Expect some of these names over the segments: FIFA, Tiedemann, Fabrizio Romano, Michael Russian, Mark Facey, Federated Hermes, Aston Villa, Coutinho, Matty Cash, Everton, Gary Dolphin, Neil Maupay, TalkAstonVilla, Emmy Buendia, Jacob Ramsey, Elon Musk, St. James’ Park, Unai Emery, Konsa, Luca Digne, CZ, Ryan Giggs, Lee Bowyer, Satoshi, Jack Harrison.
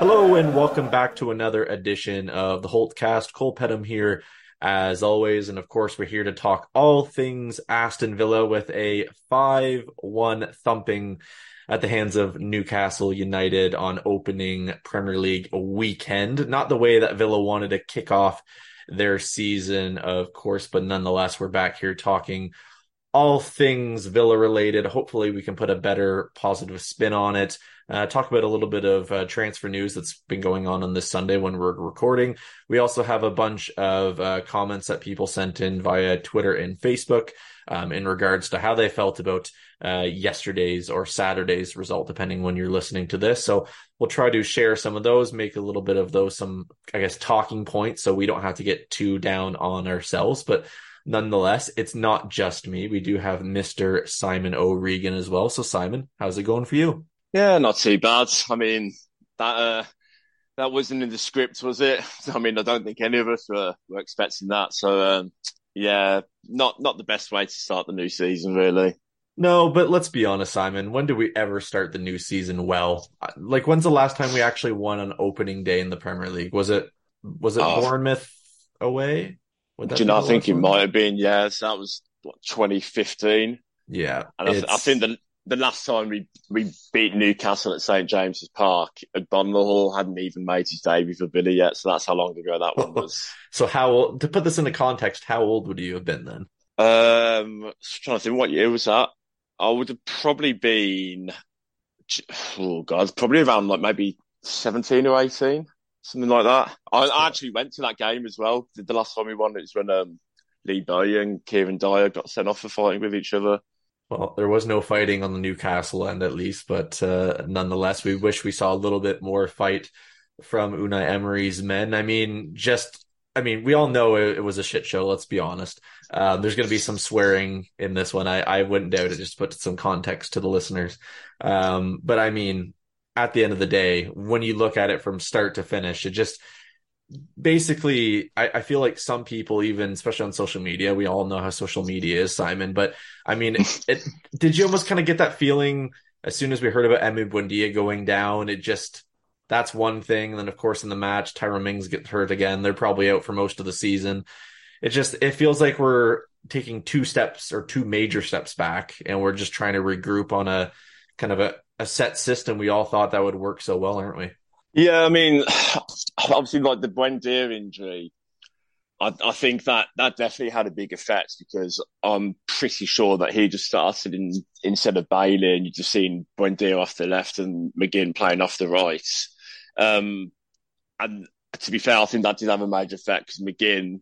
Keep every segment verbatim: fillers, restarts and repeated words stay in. Hello and welcome back to another edition of the Holtcast. Cole Pettem here as always, and of course we're here to talk all things Aston Villa with a five one thumping at the hands of Newcastle United on opening Premier League weekend. Not the way that Villa wanted to kick off their season, of course, but nonetheless we're back here talking all things Villa related. Hopefully we can put a better positive spin on it. Uh, talk about a little bit of uh, transfer news that's been going on on this Sunday when we're recording. We also have a bunch of uh, comments that people sent in via Twitter and Facebook um, in regards to how they felt about uh, yesterday's or Saturday's result, depending when you're listening to this. So we'll try to share some of those, make a little bit of those, some, I guess, talking points so we don't have to get too down on ourselves. But nonetheless, it's not just me. We do have Mister Simon O'Regan as well. So, Simon, how's it going for you? Yeah, not too bad. I mean, that uh, that wasn't in the script, was it? I mean, I don't think any of us were, were expecting that. So, um, yeah, not not the best way to start the new season, really. No, but let's be honest, Simon. When do we ever start the new season well? Like, when's the last time we actually won on opening day in the Premier League? Was it was it oh. Bournemouth away? Do you know, I think it might have been, yeah. So that was, what, twenty fifteen? Yeah. And I, th- I think the the last time we, we beat Newcastle at Saint James's Park, Hall hadn't even made his debut for Villa yet, so that's how long ago that one was. So how old, to put this into context, how old would you have been then? Um, I was trying to think, what year was that? I would have probably been, oh God, probably around like maybe seventeen or eighteen. Something like that. I, I actually went to that game as well. The last time we won, it was when um, Lee Bowyer and Kieran Dyer got sent off for fighting with each other. Well, there was no fighting on the Newcastle end, at least. But uh, nonetheless, we wish we saw a little bit more fight from Unai Emery's men. I mean, just, I mean, we all know it, it was a shit show, let's be honest. Um, there's going to be some swearing in this one. I, I wouldn't doubt it, just to put some context to the listeners. Um, but I mean, at the end of the day, when you look at it from start to finish, it just basically, I, I feel like some people, even especially on social media, we all know how social media is, Simon, but I mean, it, it, did you almost kind of get that feeling as soon as we heard about Emmy Buendia going down? It just, that's one thing. And then of course in the match, Tyrone Mings gets hurt again. They're probably out for most of the season. It just, it feels like we're taking two steps or two major steps back and we're just trying to regroup on a kind of a, a set system we all thought that would work so well, aren't we? Yeah, I mean, obviously, like the Brent Deer injury, I, I think that, that definitely had a big effect because I'm pretty sure that he just started in, instead of Bailey, and you've just seen Brent Deer off the left and McGinn playing off the right. Um, and to be fair, I think that did have a major effect because McGinn,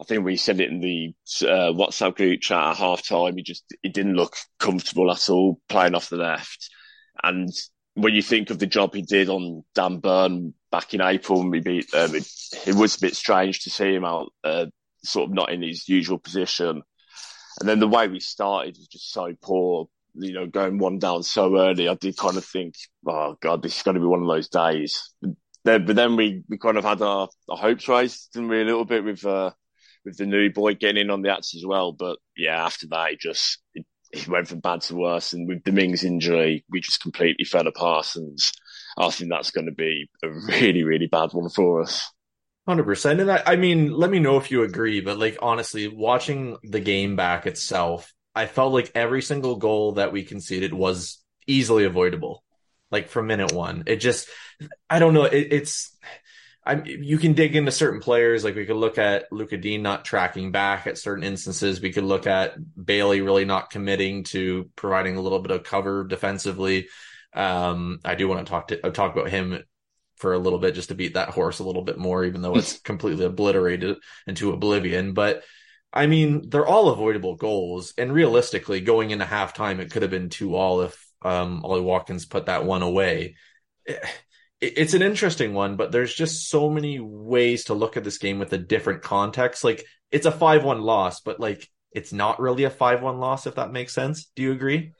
I think we said it in the uh, WhatsApp group chat at halftime, he just he didn't look comfortable at all playing off the left. And when you think of the job he did on Dan Burn back in April when we beat them, it, it was a bit strange to see him out, uh, sort of not in his usual position. And then the way we started was just so poor, you know, going one down so early. I did kind of think, oh, God, this is going to be one of those days. But then we, we kind of had our, our hopes raised, didn't we, a little bit with uh, with the new boy getting in on the axe as well. But, yeah, after that, it just... It, He went from bad to worse, and with the Mings injury, we just completely fell apart. And I think that's going to be a really, really bad one for us. one hundred percent. And I, I mean, let me know if you agree, but like, honestly, watching the game back itself, I felt like every single goal that we conceded was easily avoidable. Like from minute one, it just, I don't know. It, it's, I'm, you can dig into certain players. Like we could look at Luca Digne not tracking back at certain instances. We could look at Bailey really not committing to providing a little bit of cover defensively. Um, I do want to talk to talk about him for a little bit just to beat that horse a little bit more, even though it's completely obliterated into oblivion. But I mean, they're all avoidable goals. And realistically, going into halftime, it could have been two all if um, Ollie Watkins put that one away. It, it's an interesting one, but there's just so many ways to look at this game with a different context. Like, it's a five one loss, but like, it's not really a five one loss, if that makes sense. Do you agree?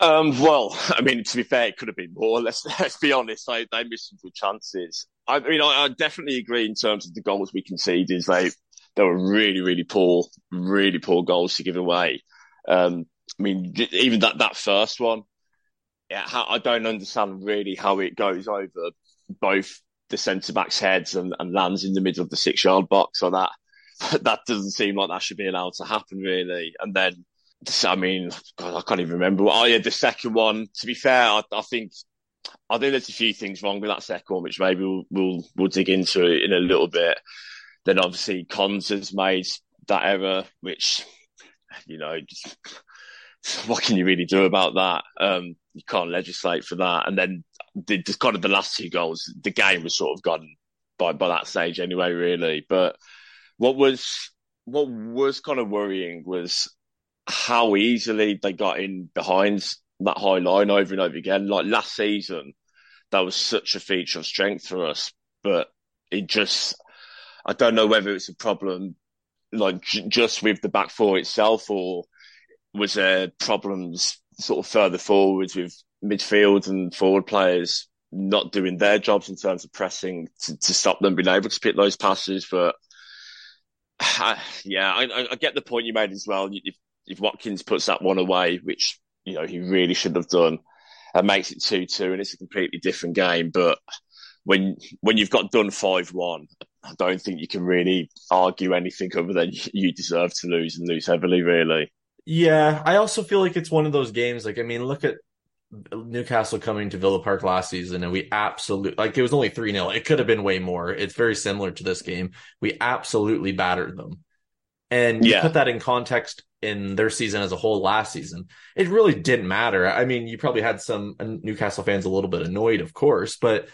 Um, well, I mean, to be fair, it could have been more. Let's, let's be honest. I, they missed some good chances. I, I mean, I, I definitely agree in terms of the goals we conceded. They they were really, really poor, really poor goals to give away. Um, I mean, even that, that first one, yeah, I don't understand really how it goes over both the centre-backs' heads and, and lands in the middle of the six-yard box. Or that that doesn't seem like that should be allowed to happen, really. And then, I mean, God, I can't even remember. Oh, yeah, the second one, to be fair, I, I think I think there's a few things wrong with that second one, which maybe we'll we'll, we'll dig into it in a little bit. Then, obviously, Konsa's made that error, which, you know, just, what can you really do about that? Um, you can't legislate for that. And then the, the kind of the last two goals, the game was sort of gone by, by that stage anyway, really. But what was what was kind of worrying was how easily they got in behind that high line over and over again. Like last season, that was such a feature of strength for us. But it just, I don't know whether it's a problem like j- just with the back four itself, or was there problems sort of further forwards with midfield and forward players not doing their jobs in terms of pressing to, to stop them being able to pick those passes. But I, yeah, I, I get the point you made as well. If, if Watkins puts that one away, which, you know, he really should have done, and makes it two two, and it's a completely different game. But when when you've got done five one, I don't think you can really argue anything other than you deserve to lose and lose heavily, really. Yeah, I also feel like it's one of those games, like, I mean, look at Newcastle coming to Villa Park last season, and we absolutely, like, it was only three nil. It could have been way more. It's very similar to this game. We absolutely battered them. And you yeah. put that in context in their season as a whole last season, it really didn't matter. I mean, you probably had some Newcastle fans a little bit annoyed, of course, but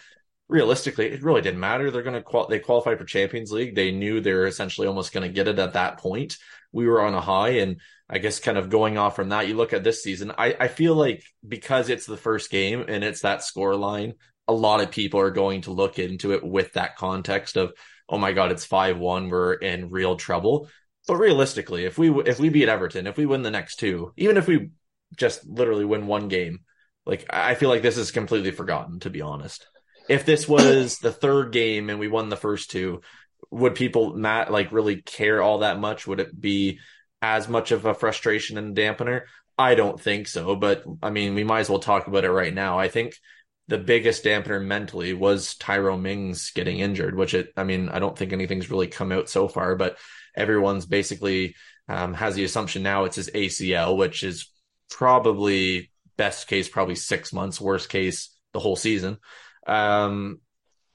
realistically, it really didn't matter. They're going to qual- they qualified for Champions League. They knew they were essentially almost going to get it at that point. We were on a high, and I guess kind of going off from that, you look at this season, I, I feel like because it's the first game and it's that score line, a lot of people are going to look into it with that context of, oh my God, it's five one, we're in real trouble. But realistically, if we if we beat Everton, if we win the next two, even if we just literally win one game, like, I feel like this is completely forgotten, to be honest. If this was the third game and we won the first two, would people not like really care all that much? Would it be as much of a frustration and dampener? I don't think so. But I mean, we might as well talk about it right now. I think the biggest dampener mentally was Tyrone Mings getting injured, which it I mean, I don't think anything's really come out so far, but everyone's basically um, has the assumption now it's his A C L, which is probably best case, probably six months, worst case, the whole season. Um,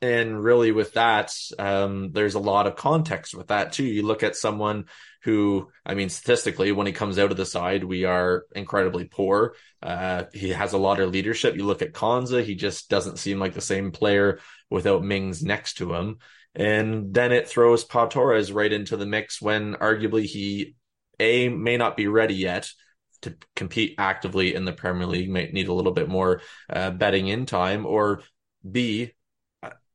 and really with that, um, there's a lot of context with that too. You look at someone who, I mean, statistically, when he comes out of the side, we are incredibly poor. Uh, he has a lot of leadership. You look at Konsa, he just doesn't seem like the same player without Mings next to him. And then it throws Pau Torres right into the mix when arguably he, A, may not be ready yet to compete actively in the Premier League, may need a little bit more uh, betting in time, or B,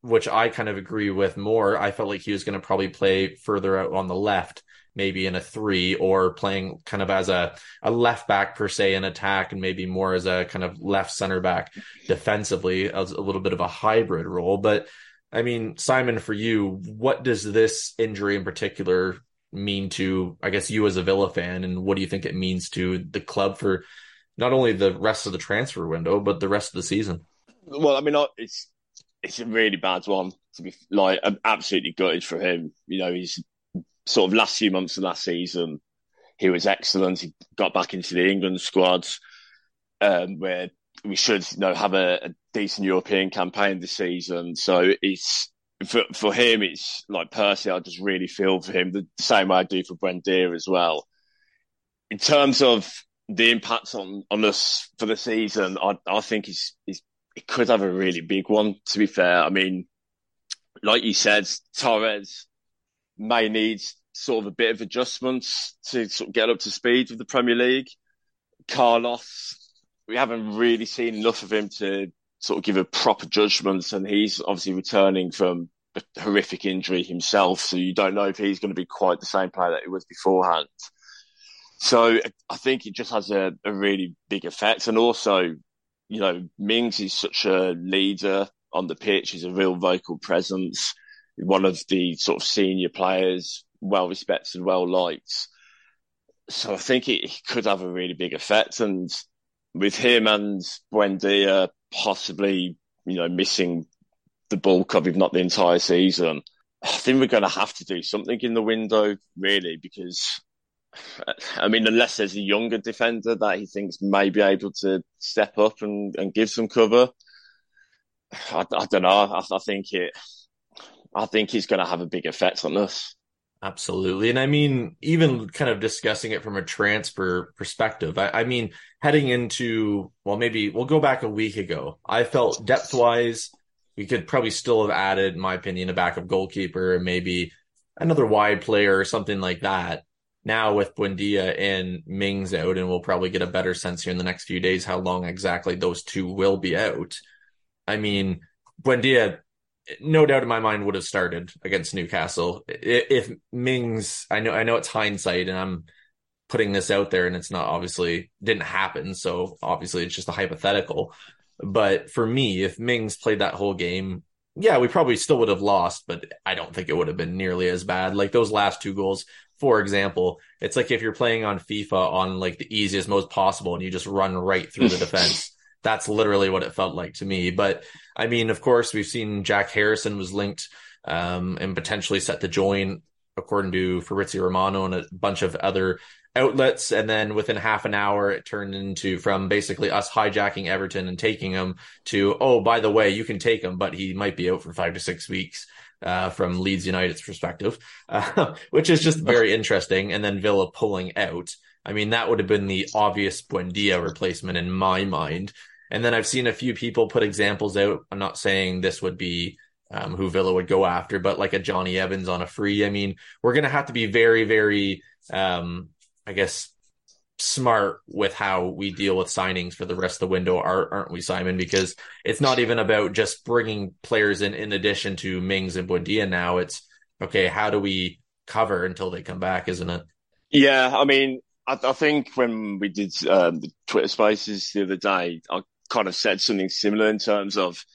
which I kind of agree with more, I felt like he was going to probably play further out on the left, maybe in a three, or playing kind of as a, a left back per se in attack, and maybe more as a kind of left center back defensively, as a little bit of a hybrid role. But I mean, Simon, for you, what does this injury in particular mean to, I guess, you as a Villa fan, and what do you think it means to the club for not only the rest of the transfer window, but the rest of the season? Well, I mean, it's it's a really bad one. To be like, I'm absolutely gutted for him. You know, he's sort of last few months of last season, he was excellent. He got back into the England squad, um, where we should, you know, have a, a decent European campaign this season. So it's for, for him, it's like, personally, I just really feel for him the same way I do for Brent Deer as well. In terms of the impacts on, on us for the season, I, I think he's, he's, it could have a really big one, to be fair. I mean, like you said, Torres may need sort of a bit of adjustments to sort of get up to speed with the Premier League. Carlos, we haven't really seen enough of him to sort of give a proper judgment, and he's obviously returning from a horrific injury himself, so you don't know if he's going to be quite the same player that he was beforehand. So I think it just has a, a really big effect. And also, you know, Mings is such a leader on the pitch. He's a real vocal presence. One of the sort of senior players, well-respected, well-liked. So I think it, it could have a really big effect. And with him and Buendia possibly, you know, missing the bulk of, if not the entire season, I think we're going to have to do something in the window, really, because, I mean, unless there's a younger defender that he thinks may be able to step up and, and give some cover, I, I don't know. I, I think it... I think he's going to have a big effect on us. Absolutely. And I mean, even kind of discussing it from a transfer perspective, I, I mean, heading into, well, maybe we'll go back a week ago. I felt depth-wise, we could probably still have added, in my opinion, a backup goalkeeper and maybe another wide player or something like that. Now with Buendia and Mings out, and we'll probably get a better sense here in the next few days how long exactly those two will be out. I mean, Buendia, no doubt in my mind, would have started against Newcastle. If Mings, I know I know it's hindsight, and I'm putting this out there, and it's not obviously didn't happen, so obviously it's just a hypothetical. But for me, if Mings played that whole game, yeah, we probably still would have lost, but I don't think it would have been nearly as bad. Like those last two goals, for example, it's like if you're playing on FIFA on like the easiest, most possible, and you just run right through the defense. That's literally what it felt like to me. But I mean, of course, we've seen Jack Harrison was linked um, and potentially set to join, according to Fabrizio Romano and a bunch of other outlets. And then within half an hour, it turned into from basically us hijacking Everton and taking him to, oh, by the way, you can take him, but he might be out for five to six weeks uh, from Leeds United's perspective, uh, which is just very interesting. And then Villa pulling out. I mean, that would have been the obvious Buendia replacement in my mind. And then I've seen a few people put examples out. I'm not saying this would be um, who Villa would go after, but like a Johnny Evans on a free. I mean, we're going to have to be very, very, um, I guess, smart with how we deal with signings for the rest of the window, aren't we, Simon? Because it's not even about just bringing players in in addition to Mings and Buendia now. It's, okay, how do we cover until they come back, isn't it? Yeah, I mean, I think when we did um, the Twitter Spaces the other day, I kind of said something similar in terms of,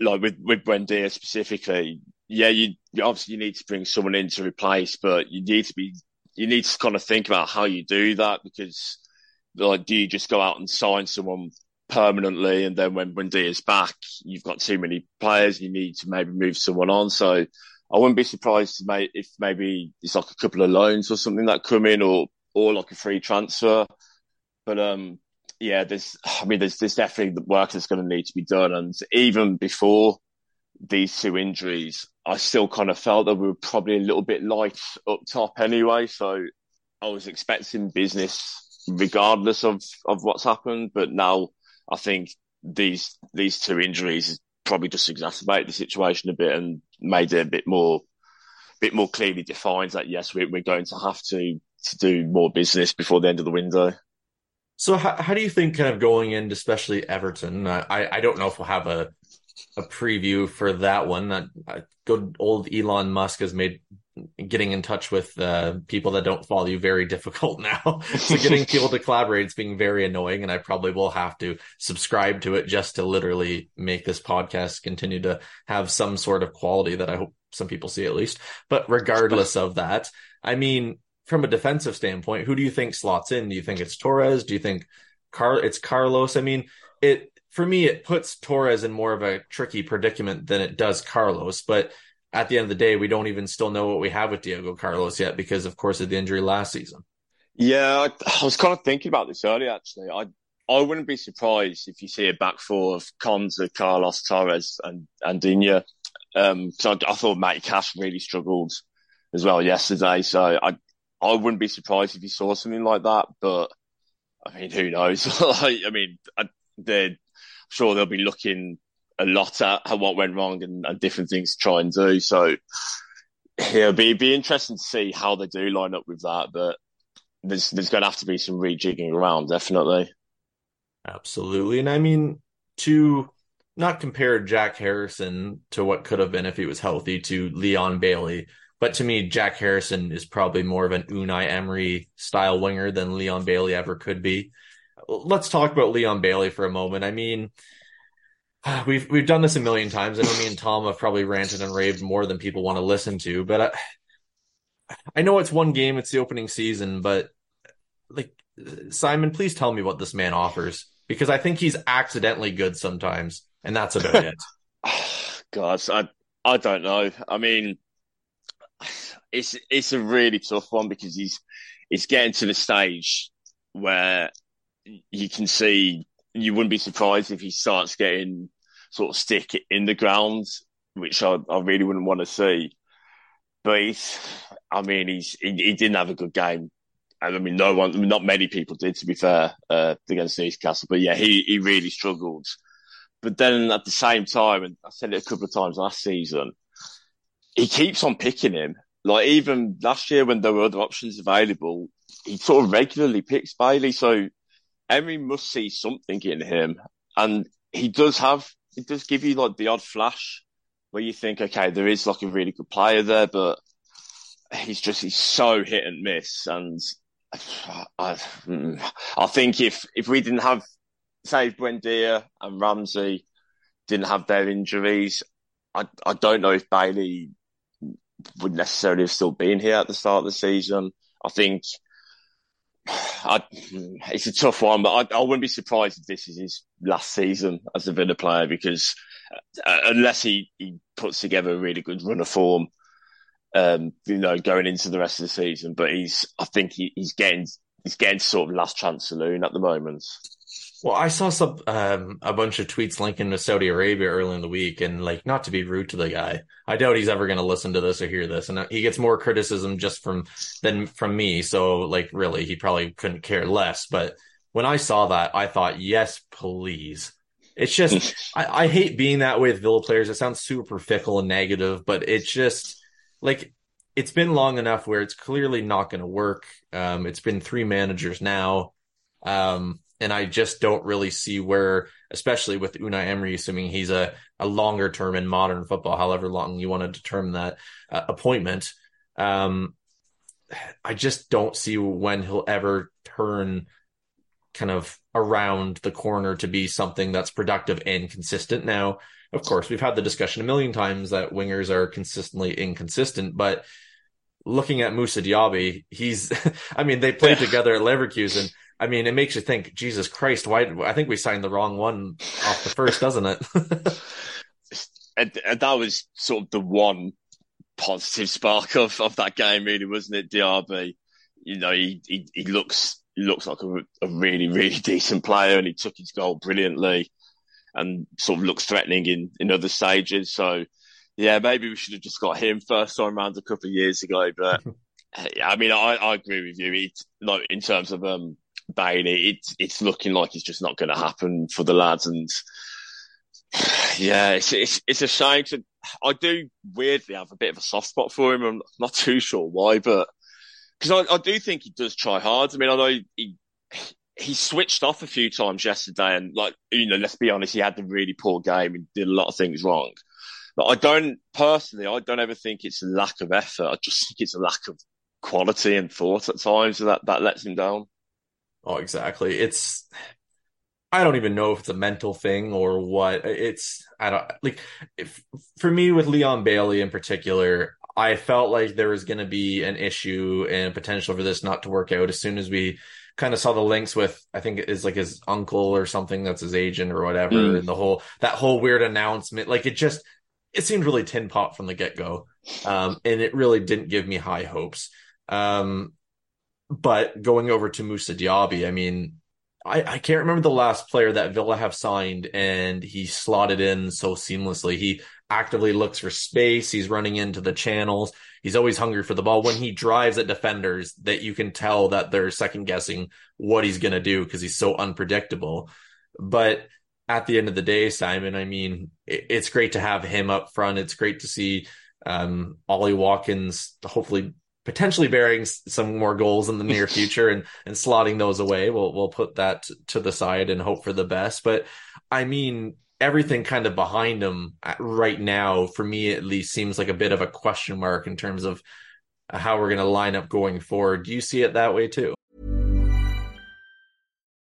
like, with, with Buendia specifically, yeah, you obviously you need to bring someone in to replace, but you need to be, you need to kind of think about how you do that, because, like, do you just go out and sign someone permanently, and then when Buendia's back, you've got too many players, you need to maybe move someone on, so I wouldn't be surprised if maybe it's like a couple of loans or something that come in, or or like a free transfer. But um, yeah, there's, I mean, there's, there's definitely the work that's going to need to be done. And even before these two injuries, I still kind of felt that we were probably a little bit light up top anyway. So I was expecting business regardless of, of what's happened. But now I think these, these two injuries probably just exacerbated the situation a bit and made it a bit more, bit more clearly defined that, yes, we, we're going to have to, to do more business before the end of the window. So how, how do you think kind of going in, especially Everton, I, I don't know if we'll have a a preview for that one. That uh, good old Elon Musk has made getting in touch with uh, people that don't follow you very difficult now. So getting people to collaborate is being very annoying, and I probably will have to subscribe to it just to literally make this podcast continue to have some sort of quality that I hope some people see at least. But regardless of that, I mean, from a defensive standpoint, who do you think slots in? Do you think it's Torres? Do you think Car- it's Carlos? I mean, it for me, it puts Torres in more of a tricky predicament than it does Carlos. But at the end of the day, we don't even still know what we have with Diego Carlos yet because, of course, of the injury last season. Yeah, I, I was kind of thinking about this earlier, actually. I I wouldn't be surprised if you see a back four of Konsa, Carlos, Torres and, and Digne. Um, so I, I thought Matty Cash really struggled as well yesterday. So I I wouldn't be surprised if you saw something like that, but I mean, who knows? I mean, they're I'm sure they'll be looking a lot at what went wrong and, and different things to try and do. So It'll be, it'll be interesting to see how they do line up with that, but there's there's going to have to be some rejigging around, definitely. Absolutely. And I mean, to not compare Jack Harrison to what could have been if he was healthy to Leon Bailey, but to me, Jack Harrison is probably more of an Unai Emery style winger than Leon Bailey ever could be. Let's talk about Leon Bailey for a moment. I mean, we've we've done this a million times. I know me and Tom have probably ranted and raved more than people want to listen to, but I, I know it's one game, it's the opening season, but like, Simon, please tell me what this man offers, because I think he's accidentally good sometimes, and that's about it. Gosh, I I don't know. I mean, it's it's a really tough one, because he's it's getting to the stage where you can see, you wouldn't be surprised if he starts getting sort of stick in the ground, which I, I really wouldn't want to see. But he's, I mean, he's he, he didn't have a good game. And I mean, no one, I mean, not many people did, to be fair, uh, against Newcastle. But yeah, he, he really struggled. But then at the same time, and I said it a couple of times last season, he keeps on picking him. Like, even last year when there were other options available, he sort of regularly picks Bailey. So Emery must see something in him. And he does have, he does give you like the odd flash where you think, okay, there is like a really good player there, but he's just, he's so hit and miss. And I, I think if, if we didn't have, say, Buendia and Ramsey didn't have their injuries, I, I don't know if Bailey would necessarily have still been here at the start of the season. I think I, it's a tough one, but I, I wouldn't be surprised if this is his last season as a Villa player, because uh, unless he, he puts together a really good run of form, um, you know, going into the rest of the season. But he's, I think he, he's getting, he's getting sort of last chance saloon at the moment. Well, I saw some um, a bunch of tweets linking to Saudi Arabia early in the week, and like, not to be rude to the guy, I doubt he's ever going to listen to this or hear this, and he gets more criticism just from than from me. So, like, really, he probably couldn't care less. But when I saw that, I thought, yes, please. It's just, I, I hate being that way with Villa players. It sounds super fickle and negative, but it's just like, it's been long enough where it's clearly not going to work. Um, it's been three managers now. Um, And I just don't really see where, especially with Unai Emery, assuming he's a, a longer term in modern football, however long you want to determine that uh, appointment. Um, I just don't see when he'll ever turn kind of around the corner to be something that's productive and consistent. Now, of course, we've had the discussion a million times that wingers are consistently inconsistent, but looking at Moussa Diaby, he's, I mean, they played together at Leverkusen. I mean, it makes you think, Jesus Christ, why? I think we signed the wrong one off the first, doesn't it? and, and that was sort of the one positive spark of, of that game, really, wasn't it, Diaby? You know, he, he, he looks he looks like a, a really, really decent player, and he took his goal brilliantly and sort of looks threatening in, in other stages. So, yeah, maybe we should have just got him first time round a couple of years ago. But, I mean, I, I agree with you. It, like, in terms of... um. Bailey, it's it's looking like it's just not going to happen for the lads, and yeah, it's it's, it's a shame. To, I do weirdly have a bit of a soft spot for him. I'm not too sure why, but because I, I do think he does try hard. I mean, I know he he switched off a few times yesterday, and like you know, let's be honest, he had a really poor game and did a lot of things wrong. But I don't personally, I don't ever think it's a lack of effort. I just think it's a lack of quality and thought at times, and that that lets him down. Oh, exactly. It's, I don't even know if it's a mental thing or what. It's, I don't, like, if, for me with Leon Bailey in particular, I felt like there was going to be an issue and potential for this not to work out as soon as we kind of saw the links with, I think it's like his uncle or something that's his agent or whatever. Mm. And the whole, that whole weird announcement, like it just, it seemed really tin pot from the get go. Um, and it really didn't give me high hopes. Um, But going over to Moussa Diaby, I mean, I, I can't remember the last player that Villa have signed and he slotted in so seamlessly. He actively looks for space. He's running into the channels. He's always hungry for the ball. When he drives at defenders, that you can tell that they're second guessing what he's going to do because he's so unpredictable. But at the end of the day, Simon, I mean, it, it's great to have him up front. It's great to see Um, Ollie Watkins hopefully potentially bearing some more goals in the near future and and slotting those away. We'll we'll put that to the side and hope for the best. But I mean, everything kind of behind him right now, for me at least, seems like a bit of a question mark in terms of how we're going to line up going forward. Do you see it that way too?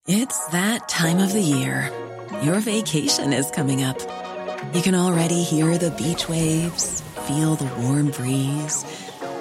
It's that time of the year. Your vacation is coming up. You can already hear the beach waves, feel the warm breeze,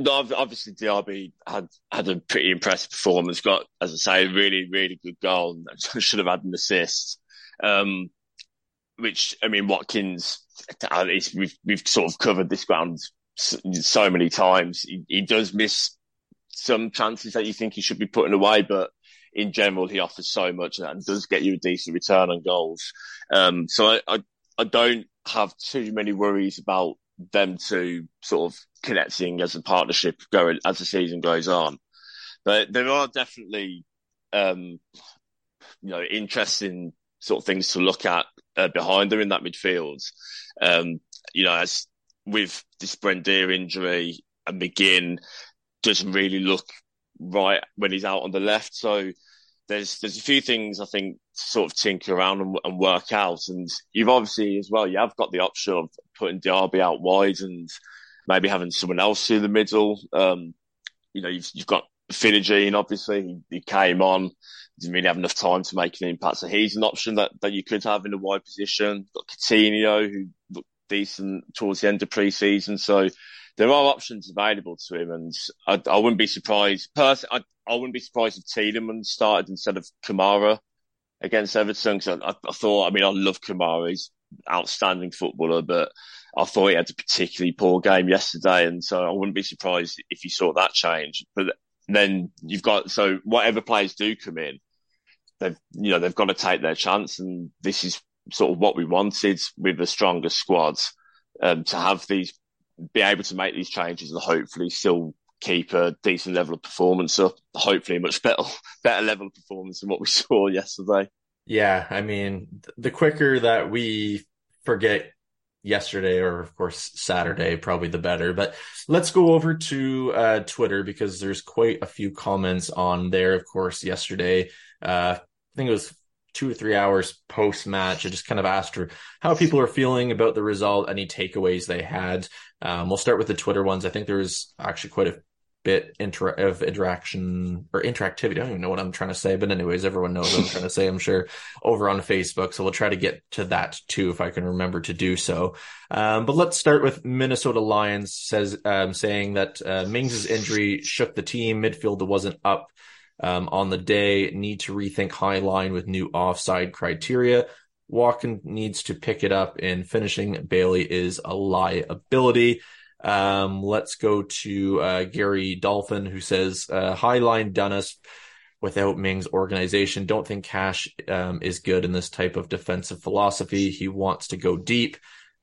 No, obviously Diaby had had a pretty impressive performance. Got, as I say, a really, really good goal. And should have had an assist. Um, which, I mean, Watkins, we've, we've sort of covered this ground so, so many times. He, he does miss some chances that you think he should be putting away, but in general, he offers so much and does get you a decent return on goals. Um, so I, I, I don't have too many worries about them to sort of connecting as a partnership going as the season goes on. But there are definitely, um, you know, interesting sort of things to look at uh, behind them in that midfield. Um, you know, as with this Brent Deer injury, and McGinn doesn't really look right when he's out on the left. So there's there's a few things I think to sort of tinker around and, and work out. And you've obviously as well, you have got the option of putting Diaby out wide and maybe having someone else through the middle. Um, you know, you've, you've got Finnegan, obviously. He, he came on, didn't really have enough time to make an impact. So he's an option that, that you could have in a wide position. You've got Coutinho, who looked decent towards the end of pre-season. So there are options available to him. And I, I wouldn't be surprised. Pers- I, I wouldn't be surprised if Tiedemann started instead of Kamara against Everton. Because I, I, I thought, I mean, I love Kamara. He's an outstanding footballer, but I thought he had a particularly poor game yesterday, and so I wouldn't be surprised if you saw that change. But then you've got, so whatever players do come in, they've, you know, they've got to take their chance, and this is sort of what we wanted with the stronger squads, um, to have these, be able to make these changes and hopefully still keep a decent level of performance up, hopefully a much better, better level of performance than what we saw yesterday. Yeah, I mean, the quicker that we forget yesterday, or of course Saturday, probably the better. But let's go over to uh Twitter, because there's quite a few comments on there. Of course, yesterday, uh I think it was two or three hours post-match, I just kind of asked her how people are feeling about the result, any takeaways they had. Um we'll start with the Twitter ones. I think there was actually quite a bit inter- of interaction or interactivity. I don't even know what I'm trying to say, but anyways, everyone knows what I'm trying to say, I'm sure, over on Facebook. So we'll try to get to that too, if I can remember to do so. Um, but let's start with Minnesota Lions says, um, saying that uh, Mings' injury shook the team. Midfield wasn't up um, on the day. Need to rethink high line with new offside criteria. Walken needs to pick it up, and finishing Bailey is a liability. Um, let's go to uh, Gary Dolphin, who says, uh, Highline done us without Mings' organization. Don't think Cash um, is good in this type of defensive philosophy. He wants to go deep.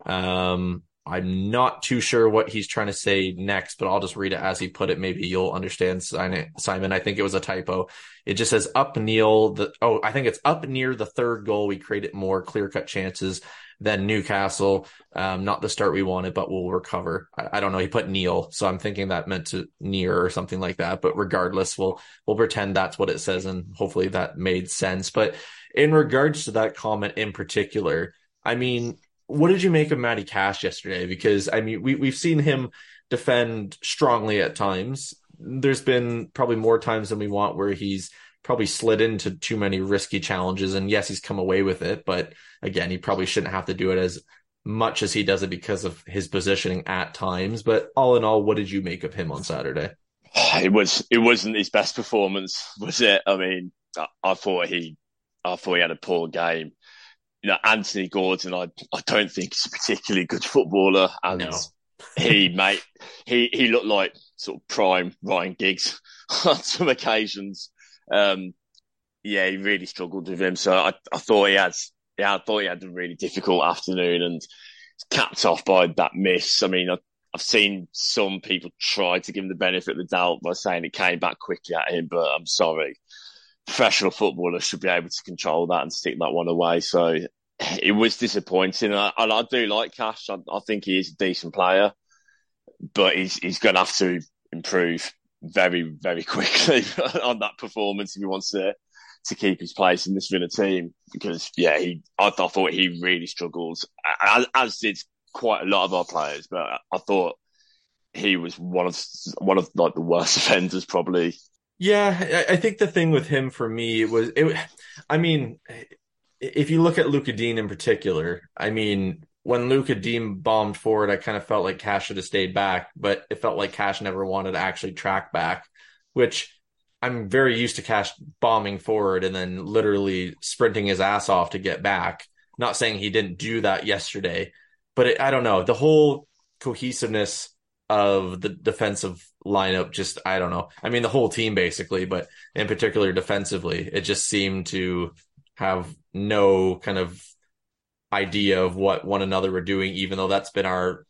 Um, I'm not too sure what he's trying to say next, but I'll just read it as he put it. Maybe you'll understand, Simon. I think it was a typo. It just says up Neil. The, oh, I think it's up near the third goal. We created more clear-cut chances than Newcastle. Um, not the start we wanted, but we'll recover. I, I don't know. He put Neil, so I'm thinking that meant to near or something like that. But regardless, we'll we'll pretend that's what it says, and hopefully that made sense. But in regards to that comment in particular, I mean, what did you make of Matty Cash yesterday? Because, I mean, we, we've seen him defend strongly at times, there's been probably more times than we want where he's probably slid into too many risky challenges. And yes, he's come away with it, but again, he probably shouldn't have to do it as much as he does it because of his positioning at times. But all in all, what did you make of him on Saturday? It was, it wasn't his best performance, was it? I mean, I, I thought he, I thought he had a poor game. You know, Anthony Gordon, I, I don't think he's a particularly good footballer. And no. he, mate, he, he looked like sort of prime Ryan Giggs on some occasions. Um, yeah, he really struggled with him. So I, I thought he had, yeah, I thought he had a really difficult afternoon and capped off by that miss. I mean, I, I've seen some people try to give him the benefit of the doubt by saying it came back quickly at him, but I'm sorry. Professional footballers should be able to control that and stick that one away. So it was disappointing. And I, and I do like Cash. I, I think he is a decent player, but he's, he's going to have to improve very, very quickly on that performance if he wants to to keep his place in this Villa team. Because, yeah, he I, I thought he really struggled, as, as did quite a lot of our players. But I, I thought he was one of one of like the worst offenders, probably. Yeah, I think the thing with him for me was, it, I mean, if you look at Luca Digne in particular, I mean, when Luca Digne bombed forward, I kind of felt like Cash should have stayed back, but it felt like Cash never wanted to actually track back, which I'm very used to Cash bombing forward and then literally sprinting his ass off to get back. Not saying he didn't do that yesterday, but it, I don't know. The whole cohesiveness of the defensive lineup, just, I don't know. I mean, the whole team basically, but in particular defensively, it just seemed to have no kind of idea of what one another were doing, even though that's been our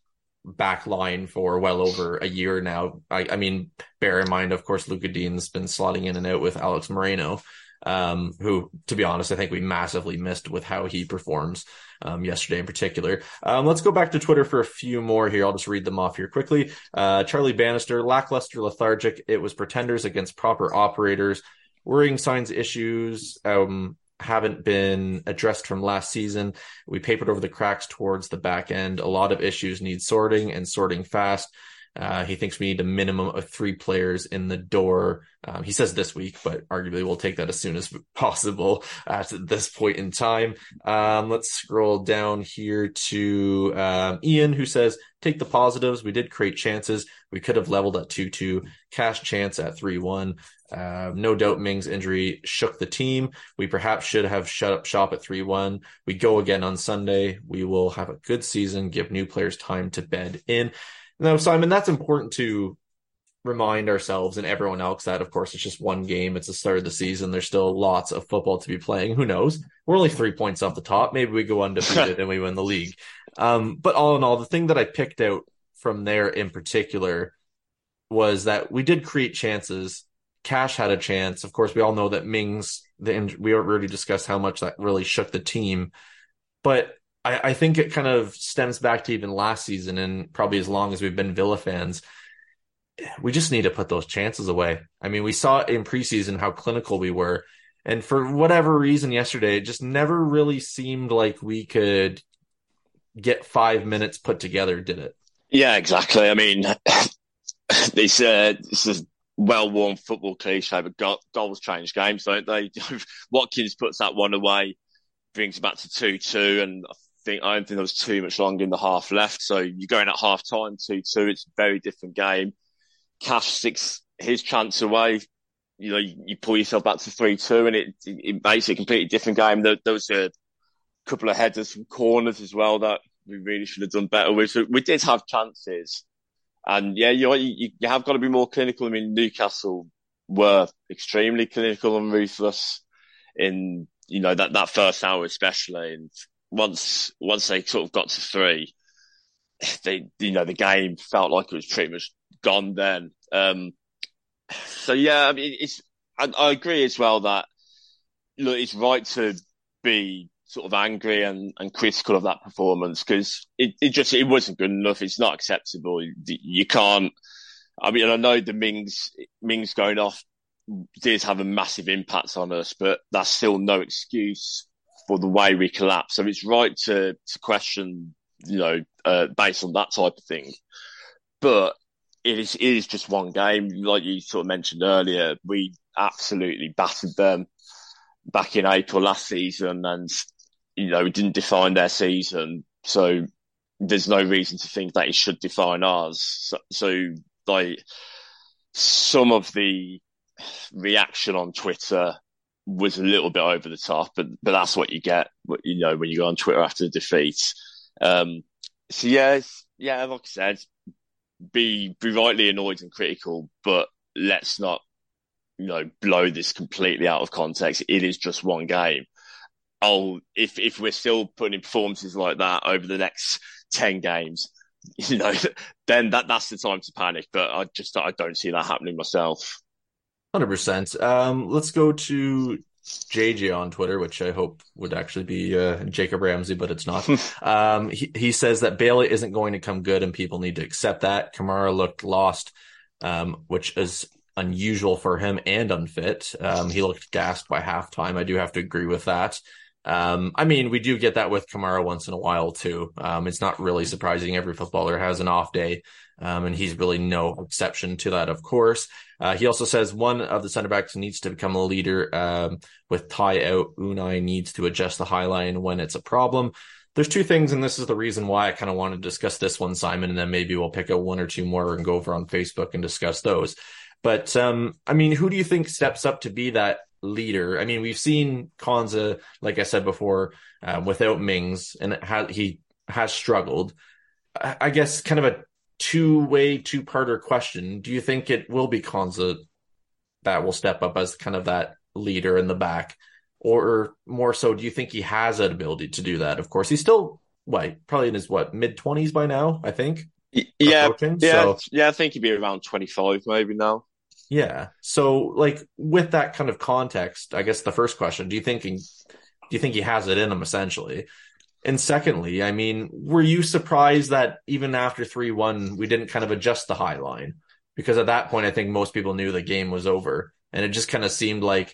back line for well over a year now. I, I mean, bear in mind, of course, Luca Digne's been slotting in and out with Alex Moreno, um, who, to be honest, I think we massively missed with how he performs um, yesterday in particular. Um, let's go back to Twitter for a few more here. I'll just read them off here quickly. Uh, Charlie Bannister, lackluster, lethargic. It was pretenders against proper operators. Worrying signs issues um, haven't been addressed from last season. We papered over the cracks towards the back end. A lot of issues need sorting and sorting fast. Uh, he thinks we need a minimum of three players in the door. Um, he says this week, but arguably we'll take that as soon as possible at this point in time. Um, let's scroll down here to um, Ian, who says, take the positives. We did create chances. We could have leveled at two two. Cash chance at three one. Uh, no doubt Mings' injury shook the team. We perhaps should have shut up shop at three one. We go again on Sunday. We will have a good season. Give new players time to bed in. No, Simon, that's important to remind ourselves and everyone else that, of course, it's just one game. It's the start of the season. There's still lots of football to be playing. Who knows? We're only three points off the top. Maybe we go undefeated and we win the league. Um, but all in all, the thing that I picked out from there in particular was that we did create chances. Cash had a chance. Of course, we all know that Mings, the, we already discussed how much that really shook the team. But I, I think it kind of stems back to even last season and probably as long as we've been Villa fans. We just need to put those chances away. I mean, we saw in preseason how clinical we were. And for whatever reason yesterday, it just never really seemed like we could get five minutes put together, did it? Yeah, exactly. I mean, this, uh, this is well-worn football cliche, but goals change games, don't they? Watkins puts that one away, brings it back to two two, and I think I don't think there was too much longer in the half left. So you're going at half time two two. It's a very different game. Cash sticks his chance away. You know, you, you pull yourself back to three two, and it it makes it a completely different game. There, there was a couple of headers from corners as well that we really should have done better with. So we did have chances, and yeah, you you, you have got to be more clinical. I mean, Newcastle were extremely clinical and ruthless in. You know, that, that first hour especially, and once once they sort of got to three, they you know the game felt like it was pretty much gone then. Um, so yeah, I mean, it's I, I agree as well that look, it's right to be sort of angry and, and critical of that performance because it, it just it wasn't good enough. It's not acceptable. You can't. I mean, I know the Mings Mings going off did have a massive impact on us, but that's still no excuse for the way we collapse. So it's right to, to question, you know, uh, based on that type of thing. But it is, it is just one game. Like you sort of mentioned earlier, we absolutely battered them back in April last season, and you know, it didn't define their season. So there's no reason to think that it should define ours. So, so like, some of the reaction on Twitter was a little bit over the top, but but that's what you get, you know, when you go on Twitter after the defeat. Um, so yeah, yeah, like I said, be be rightly annoyed and critical, but let's not, you know, blow this completely out of context. It is just one game. I'll, if if we're still putting in performances like that over the next ten games, you know, then that that's the time to panic. But I just I don't see that happening myself. one hundred percent. Um, let's go to J J on Twitter, which I hope would actually be uh, Jacob Ramsey, but it's not. um, he, he says that Bailey isn't going to come good and people need to accept that. Kamara looked lost, um, which is unusual for him and unfit. Um, he looked gassed by halftime. I do have to agree with that. Um, I mean, we do get that with Kamara once in a while too. Um, it's not really surprising. Every footballer has an off day, um, and he's really no exception to that, of course. Uh, he also says one of the center backs needs to become a leader. Um, with Ty out, Unai needs to adjust the high line when it's a problem. There's two things, and this is the reason why I kind of want to discuss this one, Simon, and then maybe we'll pick out one or two more and go over on Facebook and discuss those. But, um, I mean, who do you think steps up to be that leader? I mean, we've seen Konsa, like I said before, uh, without Mings, and it ha- he has struggled. I-, I guess kind of a two-way, two-parter question. Do you think it will be Konsa that will step up as kind of that leader in the back? Or more so, do you think he has that ability to do that? Of course, he's still, like, probably in his, what, mid-twenties by now, I think? Yeah, yeah, so, yeah, I think he'd be around twenty-five maybe now. Yeah. So, like, with that kind of context, I guess the first question, do you think he, do you think he has it in him, essentially? And secondly, I mean, were you surprised that even after three one, we didn't kind of adjust the high line? Because at that point, I think most people knew the game was over. And it just kind of seemed like,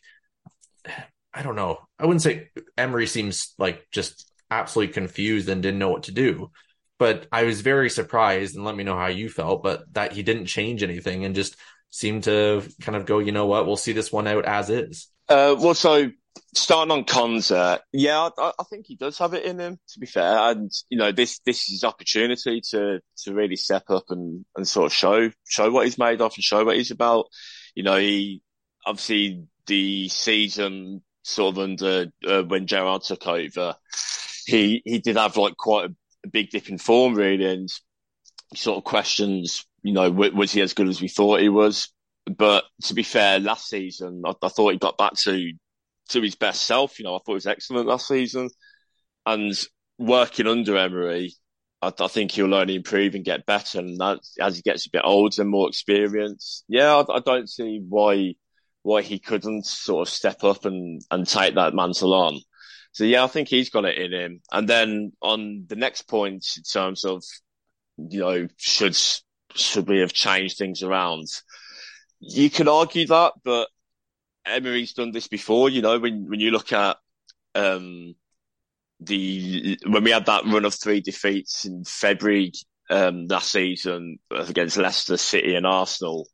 I don't know, I wouldn't say Emery seems like just absolutely confused and didn't know what to do. But I was very surprised, and let me know how you felt, but that he didn't change anything and just seemed to kind of go, you know what, we'll see this one out as is. Uh, well, so starting on Konsa, yeah, I, I think he does have it in him, to be fair. And, you know, this this is his opportunity to to really step up and, and sort of show show what he's made of and show what he's about. You know, he obviously the season sort of under uh, when Gerrard took over, he, he did have like quite a A big dip in form, really, and sort of questions, you know, w- was he as good as we thought he was? But to be fair, last season, I, I thought he got back to to his best self. You know, I thought he was excellent last season. And working under Emery, I, I think he'll only improve and get better. And that, as he gets a bit older and more experienced, yeah, I, I don't see why why he couldn't sort of step up and, and take that mantle on. So, yeah, I think he's got it in him. And then on the next point, in terms of, you know, should should we have changed things around? You could argue that, but Emery's done this before. You know, when, when you look at um, the when we had that run of three defeats in February um, last season against Leicester City and Arsenal,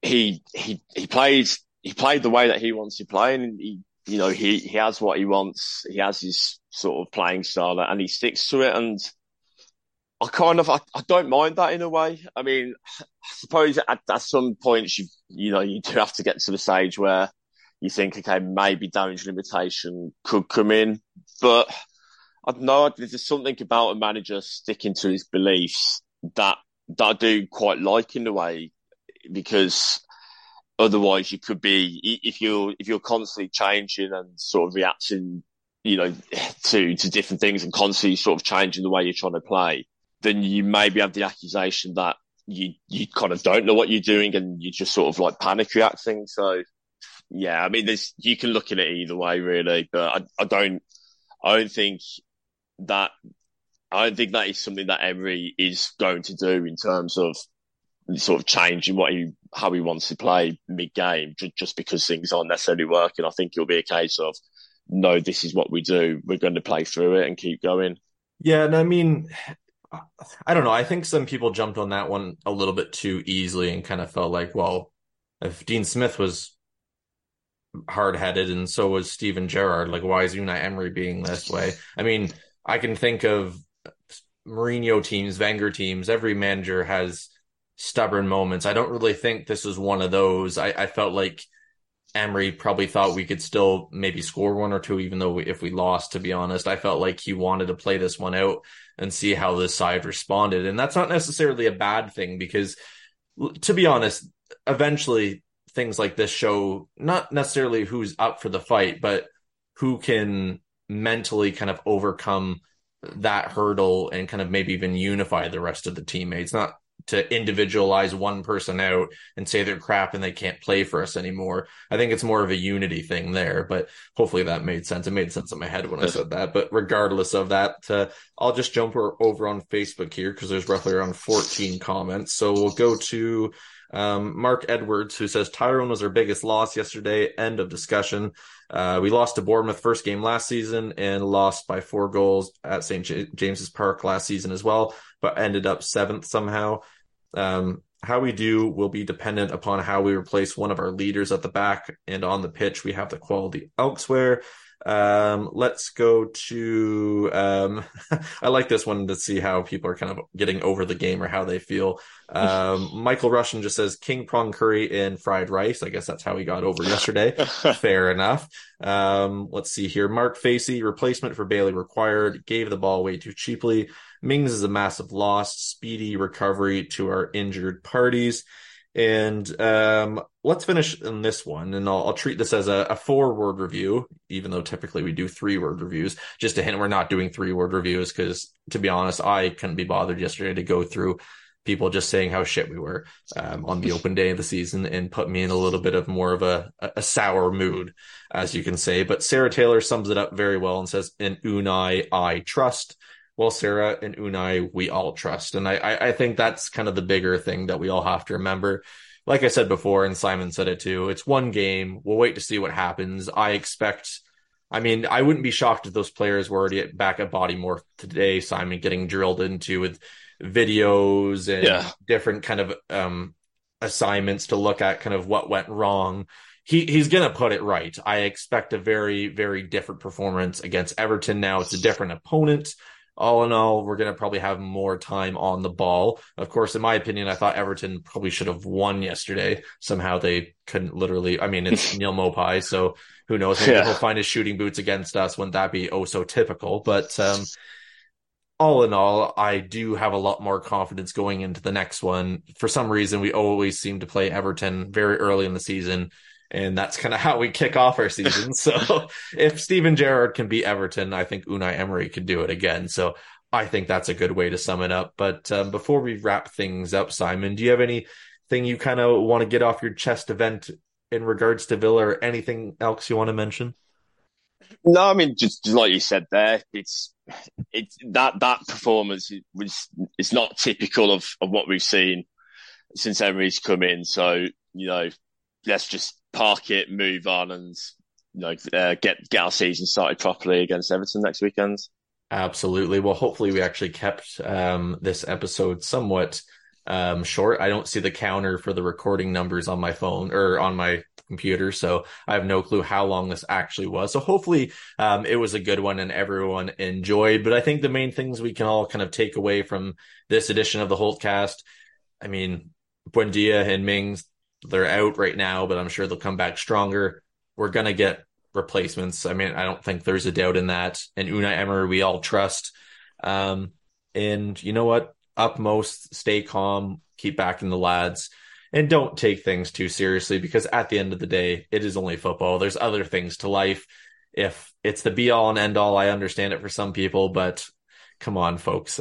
he he he played he played the way that he wants to play, and he. You know, he, he has what he wants. He has his sort of playing style and he sticks to it. And I kind of, I, I don't mind that in a way. I mean, I suppose at, at some points, you you know, you do have to get to the stage where you think, okay, maybe damage limitation could come in. But I don't know, there's just something about a manager sticking to his beliefs that, that I do quite like in a way, because otherwise, you could be, if you're if you're constantly changing and sort of reacting, you know, to to different things and constantly sort of changing the way you're trying to play, then you maybe have the accusation that you you kind of don't know what you're doing and you're just sort of like panic reacting. So, yeah, I mean, there's you can look at it either way, really, but I, I don't I don't think that I don't think that is something that Emery is going to do in terms of sort of changing what he. how he wants to play mid-game, just because things aren't necessarily working. I think it'll be a case of, no, this is what we do. We're going to play through it and keep going. Yeah, and I mean, I don't know. I think some people jumped on that one a little bit too easily and kind of felt like, well, if Dean Smith was hard-headed and so was Steven Gerrard, like, why is Unai Emery being this way? I mean, I can think of Mourinho teams, Wenger teams, every manager has stubborn moments. I don't really think this is one of those. I, I felt like Emery probably thought we could still maybe score one or two, even though we, if we lost, to be honest. I felt like he wanted to play this one out and see how this side responded. And that's not necessarily a bad thing because, to be honest, eventually things like this show not necessarily who's up for the fight, but who can mentally kind of overcome that hurdle and kind of maybe even unify the rest of the teammates, not to individualize one person out and say they're crap and they can't play for us anymore. I think it's more of a unity thing there, but hopefully that made sense. It made sense in my head when I said that, but regardless of that, uh, I'll just jump over on Facebook here because there's roughly around fourteen comments. So we'll go to um, Mark Edwards, who says Tyrone was our biggest loss yesterday. End of discussion. Uh, we lost to Bournemouth first game last season and lost by four goals at Saint J- James's Park last season as well, but ended up seventh somehow. Um, how we do will be dependent upon how we replace one of our leaders at the back, and on the pitch we have the quality elsewhere. Um, let's go to, um, I like this one to see how people are kind of getting over the game or how they feel. Um, Michael Russian just says King Prong Curry and fried rice. I guess that's how he got over yesterday. Fair enough. Um, let's see here. Mark Facey, replacement for Bailey required, gave the ball away too cheaply. Mings is a massive loss, speedy recovery to our injured parties. And um, let's finish in this one, and I'll, I'll treat this as a, a four-word review, even though typically we do three-word reviews. Just a hint, we're not doing three-word reviews because, to be honest, I couldn't be bothered yesterday to go through people just saying how shit we were um, on the open day of the season and put me in a little bit of more of a, a sour mood, as you can say. But Sarah Taylor sums it up very well and says, "In Unai, I trust." Well, Sarah and Unai, we all trust. And I, I think that's kind of the bigger thing that we all have to remember. Like I said before, and Simon said it too, it's one game. We'll wait to see what happens. I expect, I mean, I wouldn't be shocked if those players were already at, back at Bodymore today, Simon, getting drilled into with videos and yeah. different kind of um, assignments to look at kind of what went wrong. He he's going to put it right. I expect a very, very different performance against Everton now. It's a different opponent. All in all, we're going to probably have more time on the ball. Of course, in my opinion, I thought Everton probably should have won yesterday. Somehow they couldn't literally. I mean, it's Neil Maupay, so who knows? Maybe yeah. he'll find his shooting boots against us. Wouldn't that be oh so typical? But um, all in all, I do have a lot more confidence going into the next one. For some reason, we always seem to play Everton very early in the season. And that's kind of how we kick off our season. So if Steven Gerrard can beat Everton, I think Unai Emery could do it again. So I think that's a good way to sum it up. But um, before we wrap things up, Simon, do you have anything you kind of want to get off your chest event in regards to Villa or anything else you want to mention? No, I mean, just like you said there, it's it's that that performance was it's not typical of, of what we've seen since Emery's come in. So, you know, let's just park it, move on, and you know, uh, get get our season started properly against Everton next weekend. Absolutely. Well, hopefully we actually kept um, this episode somewhat um, short. I don't see the counter for the recording numbers on my phone or on my computer, so I have no clue how long this actually was. So hopefully um, it was a good one and everyone enjoyed. But I think the main things we can all kind of take away from this edition of the Holtcast, I mean, Buendia and Mings, they're out right now, but I'm sure they'll come back stronger. We're going to get replacements. I mean, I don't think there's a doubt in that. And Unai Emery, we all trust. Um, and you know what? Upmost, stay calm, keep backing the lads, and don't take things too seriously because at the end of the day, it is only football. There's other things to life. If it's the be all and end all, I understand it for some people, but come on, folks.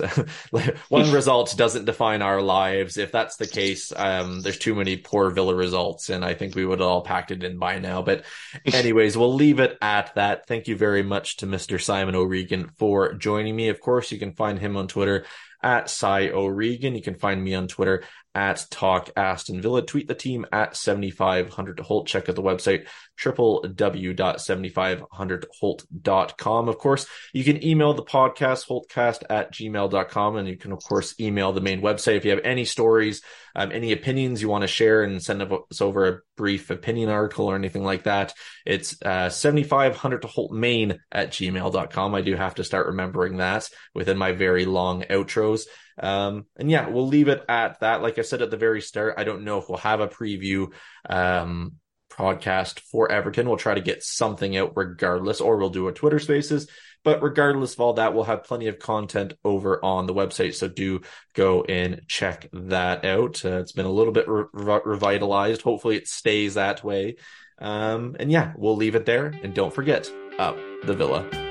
One result doesn't define our lives. If that's the case, um, there's too many poor Villa results, and I think we would have all packed it in by now. But anyways, we'll leave it at that. Thank you very much to Mister Simon O'Regan for joining me. Of course, you can find him on Twitter at Cy O'Regan. You can find me on Twitter at Talk Aston Villa. Tweet the team at seventy-five hundred Holt. Check out the website, w w w dot seventy-five hundred holt dot com. Of course, you can email the podcast, holtcast at gmail dot com, and you can, of course, email the main website if you have any stories, um, any opinions you want to share, and send us over a brief opinion article or anything like that. It's uh, seventy-five hundred holt main at gmail dot com. I do have to start remembering that within my very long outros. Um, and yeah, we'll leave it at that. Like I said at the very start, I don't know if we'll have a preview um, podcast for Everton. We'll try to get something out regardless, or we'll do a Twitter Spaces. But regardless of all that, we'll have plenty of content over on the website. So do go and check that out. Uh, it's been a little bit re- revitalized. Hopefully it stays that way. Um, and yeah, we'll leave it there. And don't forget, up the Villa.